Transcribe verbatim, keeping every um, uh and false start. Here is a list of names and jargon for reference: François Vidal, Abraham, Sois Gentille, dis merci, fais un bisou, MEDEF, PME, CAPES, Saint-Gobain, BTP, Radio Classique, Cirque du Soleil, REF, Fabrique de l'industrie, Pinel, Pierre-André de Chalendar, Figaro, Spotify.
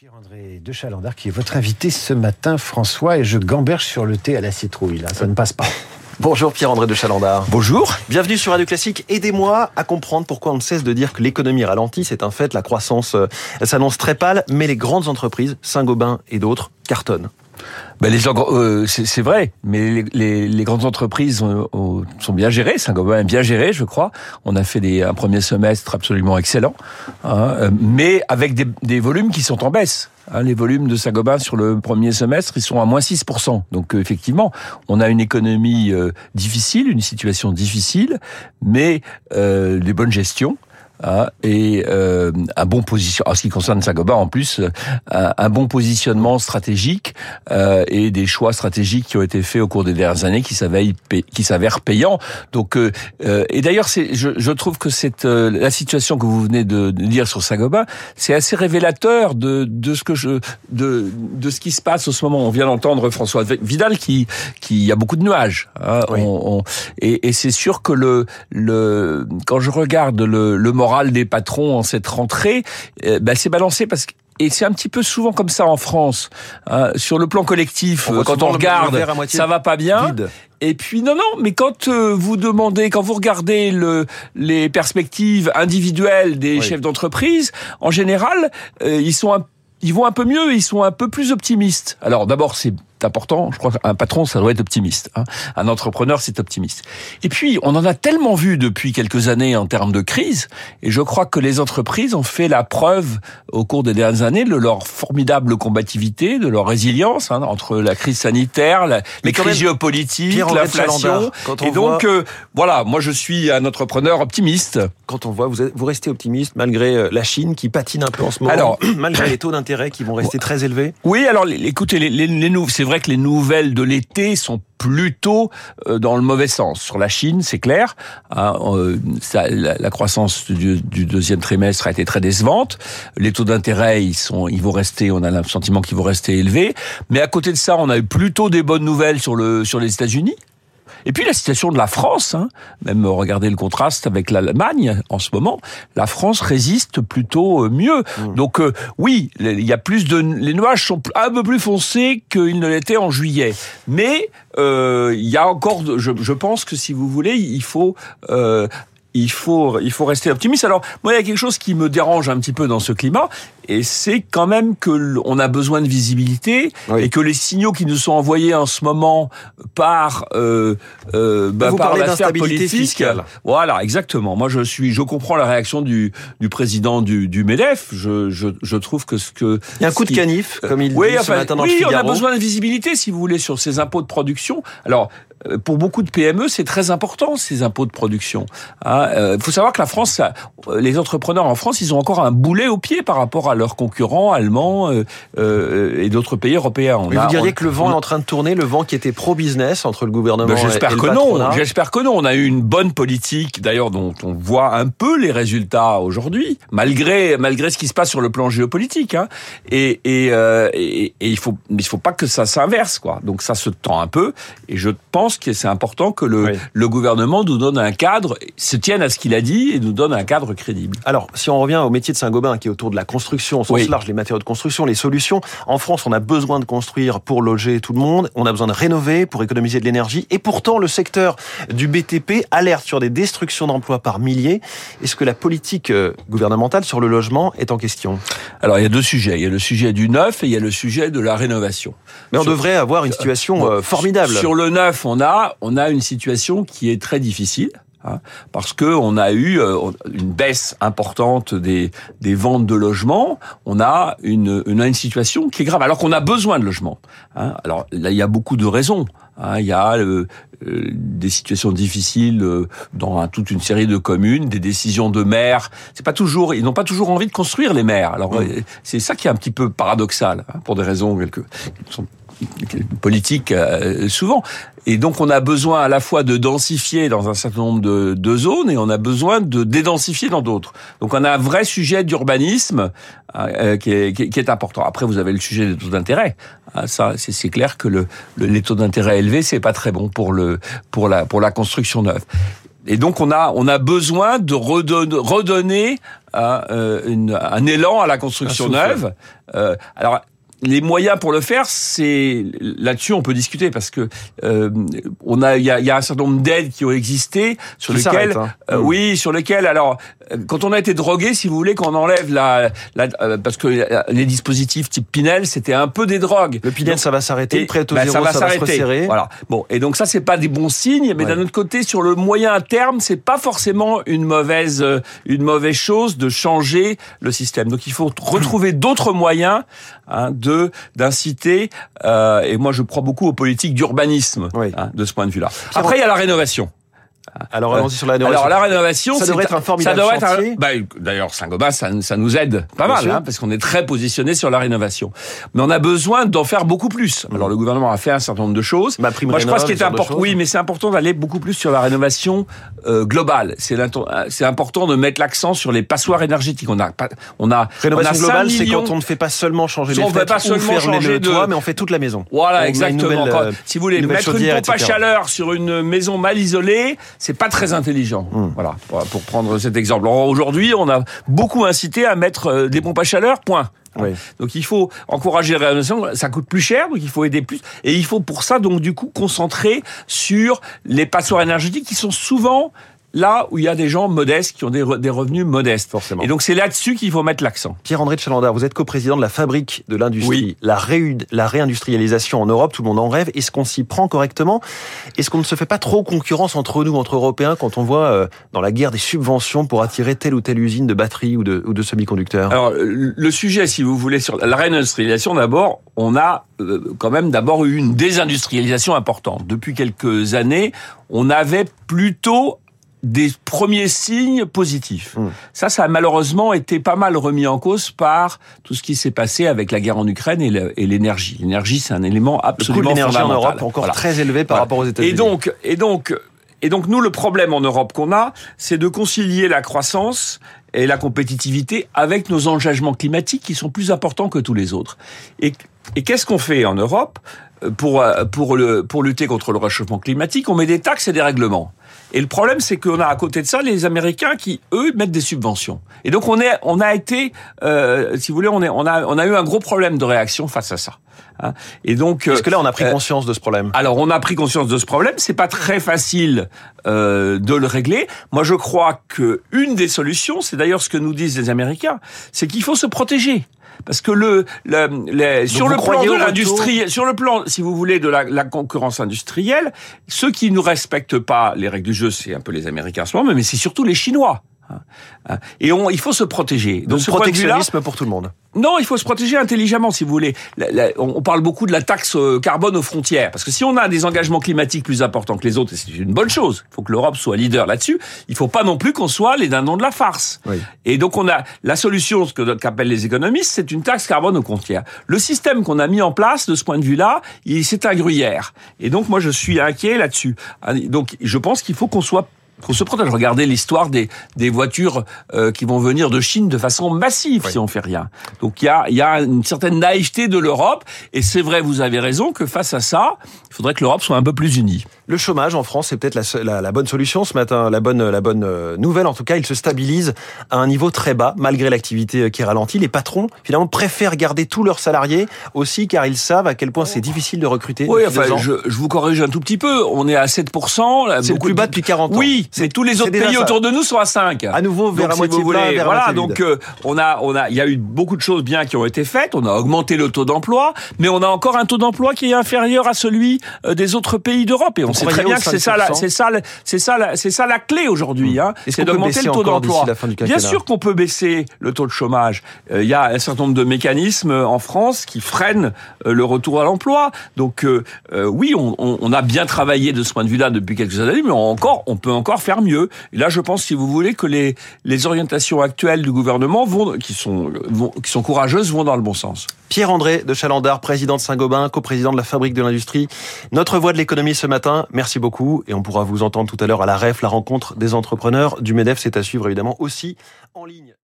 Pierre-André de Chalendar qui est votre invité ce matin, François, et je gamberge sur le thé à la citrouille, là, ça ne passe pas. Bonjour Pierre-André de Chalendar. Bonjour. Bienvenue sur Radio Classique. Aidez-moi à comprendre pourquoi on ne cesse de dire que l'économie ralentit. C'est un fait, la croissance euh, s'annonce très pâle, mais les grandes entreprises, Saint-Gobain et d'autres, cartonnent. Ben les euh, c'est, c'est vrai, mais les, les, les grandes entreprises ont, ont, sont bien gérées. Saint-Gobain est bien géré, je crois. On a fait des, un premier semestre absolument excellent, hein, mais avec des, des volumes qui sont en baisse. Les volumes de Saint-Gobain sur le premier semestre, ils sont à moins six pour cent. Donc euh, effectivement, on a une économie euh, difficile, une situation difficile, mais euh, des bonnes gestions. Ah, et euh, un bon position. En ce qui concerne Saint-Gobain, en plus, un, un bon positionnement stratégique euh, et des choix stratégiques qui ont été faits au cours des dernières années qui s'avèrent qui s'avèrent payants. Donc, euh, et d'ailleurs, c'est, je, je trouve que cette euh, la situation que vous venez de, de dire sur Saint-Gobain, c'est assez révélateur de de ce que je de de ce qui se passe en ce moment. On vient d'entendre François Vidal qui qui a beaucoup de nuages. Hein, oui. on, on, et, et c'est sûr que le le quand je regarde le le moral des patrons en cette rentrée, euh, bah, c'est balancé parce que et c'est un petit peu souvent comme ça en France, hein, sur le plan collectif. On euh, quand on regarde, ça va pas bien. Vide. Et puis non non, mais quand euh, vous demandez, quand vous regardez le les perspectives individuelles des oui. chefs d'entreprise, en général, euh, ils sont un, ils vont un peu mieux, ils sont un peu plus optimistes. Alors d'abord c'est important, je crois qu'un patron, ça doit être optimiste. Hein. Un entrepreneur, c'est optimiste. Et puis, on en a tellement vu depuis quelques années en termes de crise, et je crois que les entreprises ont fait la preuve au cours des dernières années de leur formidable combativité, de leur résilience, hein, entre la crise sanitaire, la, les crises même, géopolitiques, l'inflation. Et donc, voit... euh, voilà, moi je suis un entrepreneur optimiste. Quand on voit, vous, vous restez optimiste malgré la Chine qui patine un peu en ce moment, alors, malgré les taux d'intérêt qui vont rester très élevés. Oui, alors écoutez, les, les, les nouveaux, c'est C'est vrai que les nouvelles de l'été sont plutôt dans le mauvais sens. Sur la Chine, c'est clair, hein, euh, ça, la, la croissance du, du deuxième trimestre a été très décevante. Les taux d'intérêt, ils sont, ils vont rester. On a le sentiment qu'ils vont rester élevés. Mais à côté de ça, on a eu plutôt des bonnes nouvelles sur le sur les États-Unis. Et puis la situation de la France, hein, même regardez le contraste avec l'Allemagne en ce moment, la France résiste plutôt mieux. Mmh. Donc euh, oui, il y a plus de les nuages sont un peu plus foncés qu'ils ne l'étaient en juillet. Mais euh, il y a encore, je, je pense que si vous voulez, il faut. Euh, Il faut, il faut rester optimiste. Alors, moi, il y a quelque chose qui me dérange un petit peu dans ce climat, et c'est quand même que on a besoin de visibilité, oui. et que les signaux qui nous sont envoyés en ce moment par, euh, euh, bah, par l'affaire politique, fiscale. Voilà, exactement. Moi, je suis, je comprends la réaction du, du président du, du MEDEF. Je, je, je trouve que ce que il y a un coup de canif, qui, comme il oui, dit enfin, ce matin dans oui, le Figaro. Oui, on a besoin de visibilité, si vous voulez, sur ces impôts de production. Alors. Pour beaucoup de P M E, c'est très important ces impôts de production. Il hein, euh, faut savoir que la France, ça, les entrepreneurs en France, ils ont encore un boulet au pied par rapport à leurs concurrents allemands euh, euh, et d'autres pays européens. On Mais a, vous diriez on, que le vent on... est en train de tourner, le vent qui était pro-business entre le gouvernement ben, j'espère et, et que le patronat. Non, j'espère que non. On a eu une bonne politique, d'ailleurs, dont on voit un peu les résultats aujourd'hui, malgré malgré ce qui se passe sur le plan géopolitique. Hein. Et, et, euh, et, et il faut il faut pas que ça s'inverse, quoi. Donc ça se tend un peu, et je pense que c'est important que le, oui. le gouvernement nous donne un cadre, se tienne à ce qu'il a dit et nous donne un cadre crédible. Alors, si on revient au métier de Saint-Gobain qui est autour de la construction, au sens oui. large, les matériaux de construction, les solutions, en France, on a besoin de construire pour loger tout le monde, on a besoin de rénover pour économiser de l'énergie, et pourtant, le secteur du B T P alerte sur des destructions d'emplois par milliers. Est-ce que la politique gouvernementale sur le logement est en question ? Alors, il y a deux sujets. Il y a le sujet du neuf et il y a le sujet de la rénovation. Mais on sur... devrait avoir une situation euh, formidable. Sur le neuf, on On a, on a une situation qui est très difficile, hein, parce que on a eu euh, une baisse importante des, des ventes de logements. On a une, une, une situation qui est grave, alors qu'on a besoin de logements. Hein. Alors là, il y a beaucoup de raisons. Hein, il y a euh, euh, des situations difficiles euh, dans un, toute une série de communes, des décisions de maires. C'est pas toujours, ils n'ont pas toujours envie de construire les maires. Alors mmh. euh, c'est ça qui est un petit peu paradoxal, hein, pour des raisons quelques sont politiques euh, souvent. Et donc on a besoin à la fois de densifier dans un certain nombre de, de zones, et on a besoin de dédensifier dans d'autres. Donc on a un vrai sujet d'urbanisme euh, qui, est, qui, est, qui est important. Après vous avez le sujet des taux d'intérêt. Hein, ça c'est, c'est clair que le, le, les taux d'intérêt élevés c'est pas très bon pour le pour la pour la construction neuve. Et donc on a on a besoin de redonner, redonner un, euh, une, un élan à la construction neuve. Euh, alors les moyens pour le faire, c'est là-dessus on peut discuter parce que euh, on a il y a, y a un certain nombre d'aides qui ont existé sur qui lesquelles hein. euh, oui sur lesquelles alors quand on a été drogué, si vous voulez, qu'on enlève la, la euh, parce que les dispositifs type Pinel c'était un peu des drogues. Le Pinel donc, ça va s'arrêter, le prêt au ben, zéro ça va, ça va se resserrer. Voilà. Bon et donc ça c'est pas des bons signes, mais ouais. d'un autre côté sur le moyen terme c'est pas forcément une mauvaise euh, une mauvaise chose de changer le système. Donc il faut retrouver d'autres moyens hein, de De, d'inciter, euh, et moi je crois beaucoup aux politiques d'urbanisme, oui. hein, de ce point de vue-là. Après, il y a la rénovation. Alors, allons-y sur la rénovation. Alors, la rénovation, ça devrait être un formidable ça être chantier. Un, bah, d'ailleurs, Saint-Gobain, ça, ça nous aide pas Bien mal, sûr. Hein, parce qu'on est très positionné sur la rénovation. Mais on a besoin d'en faire beaucoup plus. Alors, le gouvernement a fait un certain nombre de choses. Ma prime Moi, rénov, je crois que c'est important. Oui, mais c'est important d'aller beaucoup plus sur la rénovation euh, globale. C'est, c'est important de mettre l'accent sur les passoires énergétiques. On a, on a. Rénovation on a globale, c'est quand on ne fait pas seulement changer les fenêtres, pas seulement ou fermer le de... toit, mais on fait toute la maison. Voilà, on exactement. Nouvelle, quand, si vous voulez mettre une pompe à chaleur sur une maison mal isolée. C'est pas très intelligent, mmh. voilà, pour prendre cet exemple. Alors aujourd'hui, on a beaucoup incité à mettre des pompes à chaleur, point. Oui. Donc il faut encourager la rénovation, ça coûte plus cher, donc il faut aider plus. Et il faut pour ça, donc du coup, concentrer sur les passoires énergétiques qui sont souvent là où il y a des gens modestes, qui ont des, re- des revenus modestes. Forcément. Et donc c'est là-dessus qu'il faut mettre l'accent. Pierre-André de Chalendar, vous êtes coprésident de la Fabrique de l'industrie. Oui. La, ré- la réindustrialisation en Europe, tout le monde en rêve. Est-ce qu'on s'y prend correctement ? Est-ce qu'on ne se fait pas trop concurrence entre nous, entre Européens, quand on voit euh, dans la guerre des subventions pour attirer telle ou telle usine de batteries ou de, ou de semi-conducteurs ? Alors le sujet, si vous voulez, sur la réindustrialisation, d'abord, on a euh, quand même d'abord eu une désindustrialisation importante. Depuis quelques années, on avait plutôt des premiers signes positifs. Mmh. Ça, ça a malheureusement été pas mal remis en cause par tout ce qui s'est passé avec la guerre en Ukraine et, le, et l'énergie. L'énergie, c'est un élément absolument fondamental. Le coût de l'énergie en Europe est encore voilà. très élevé par voilà. rapport aux États-Unis. Et donc, et donc, et donc, nous, le problème en Europe qu'on a, c'est de concilier la croissance et la compétitivité avec nos engagements climatiques qui sont plus importants que tous les autres. Et, et qu'est-ce qu'on fait en Europe pour, pour, le, pour lutter contre le réchauffement climatique ? On met des taxes et des règlements. Et le problème, c'est qu'on a à côté de ça les Américains qui, eux, mettent des subventions. Et donc on est, on a été, euh, si vous voulez, on est, on a, on a eu un gros problème de réaction face à ça. Hein. Et donc, est-ce euh, que là, on a pris euh, conscience de ce problème ? Alors, on a pris conscience de ce problème. C'est pas très facile euh, de le régler. Moi, je crois que une des solutions, c'est d'ailleurs ce que nous disent les Américains, c'est qu'il faut se protéger. Parce que le, le les, sur le plan de l'industrie, sur le plan, si vous voulez, de la, la concurrence industrielle, ceux qui ne respectent pas les règles du jeu, c'est un peu les Américains en ce moment, mais c'est surtout les Chinois. Et on, il faut se protéger. Donc, ce protectionnisme pour tout le monde. Non, il faut se protéger intelligemment, si vous voulez. La, la, on parle beaucoup de la taxe carbone aux frontières. Parce que si on a des engagements climatiques plus importants que les autres, et c'est une bonne chose, il faut que l'Europe soit leader là-dessus, il ne faut pas non plus qu'on soit les dindons de la farce. Oui. Et donc, on a la solution, ce que, qu'appellent les économistes, c'est une taxe carbone aux frontières. Le système qu'on a mis en place, de ce point de vue-là, il, c'est un gruyère. Et donc, moi, je suis inquiet là-dessus. Donc, je pense qu'il faut qu'on soit qu'on se protège. Regardez l'histoire des des voitures euh, qui vont venir de Chine de façon massive oui. si on fait rien. Donc il y a il y a une certaine naïveté de l'Europe et c'est vrai, vous avez raison que face à ça, il faudrait que l'Europe soit un peu plus unie. Le chômage en France, c'est peut-être la, la, la bonne solution ce matin, la bonne la bonne nouvelle en tout cas, il se stabilise à un niveau très bas malgré l'activité qui ralentit. Les patrons finalement préfèrent garder tous leurs salariés aussi car ils savent à quel point c'est difficile de recruter. Oui, enfin, je, je vous corrige un tout petit peu, on est à sept pour cent, là, c'est le plus bas depuis quarante ans. Oui. C'est tous les c'est autres pays ça. Autour de nous sont à cinq. À nouveau vers donc, la si moitié plein, vers voilà, donc euh, on a on a il y a eu beaucoup de choses bien qui ont été faites, on a augmenté le taux d'emploi, mais on a encore un taux d'emploi qui est inférieur à celui des autres pays d'Europe et on, on sait très bien que c'est ça, la, c'est ça c'est ça la, c'est ça la clé aujourd'hui mmh. hein, Est-ce c'est d'augmenter le taux d'emploi. Bien sûr qu'on peut baisser le taux de chômage. Il euh, y a un certain nombre de mécanismes en France qui freinent euh, le retour à l'emploi. Donc euh, euh, oui, on, on on a bien travaillé de ce point de vue-là depuis quelques années, mais on encore on peut encore faire mieux. Et là, je pense, si vous voulez, que les, les orientations actuelles du gouvernement vont, qui sont, vont, qui sont courageuses, vont dans le bon sens. Pierre-André de Chalendar, président de Saint-Gobain, coprésident de la Fabrique de l'industrie. Notre voix de l'économie ce matin, merci beaucoup. Et on pourra vous entendre tout à l'heure à la R E F, la rencontre des entrepreneurs du MEDEF. C'est à suivre, évidemment, aussi en ligne.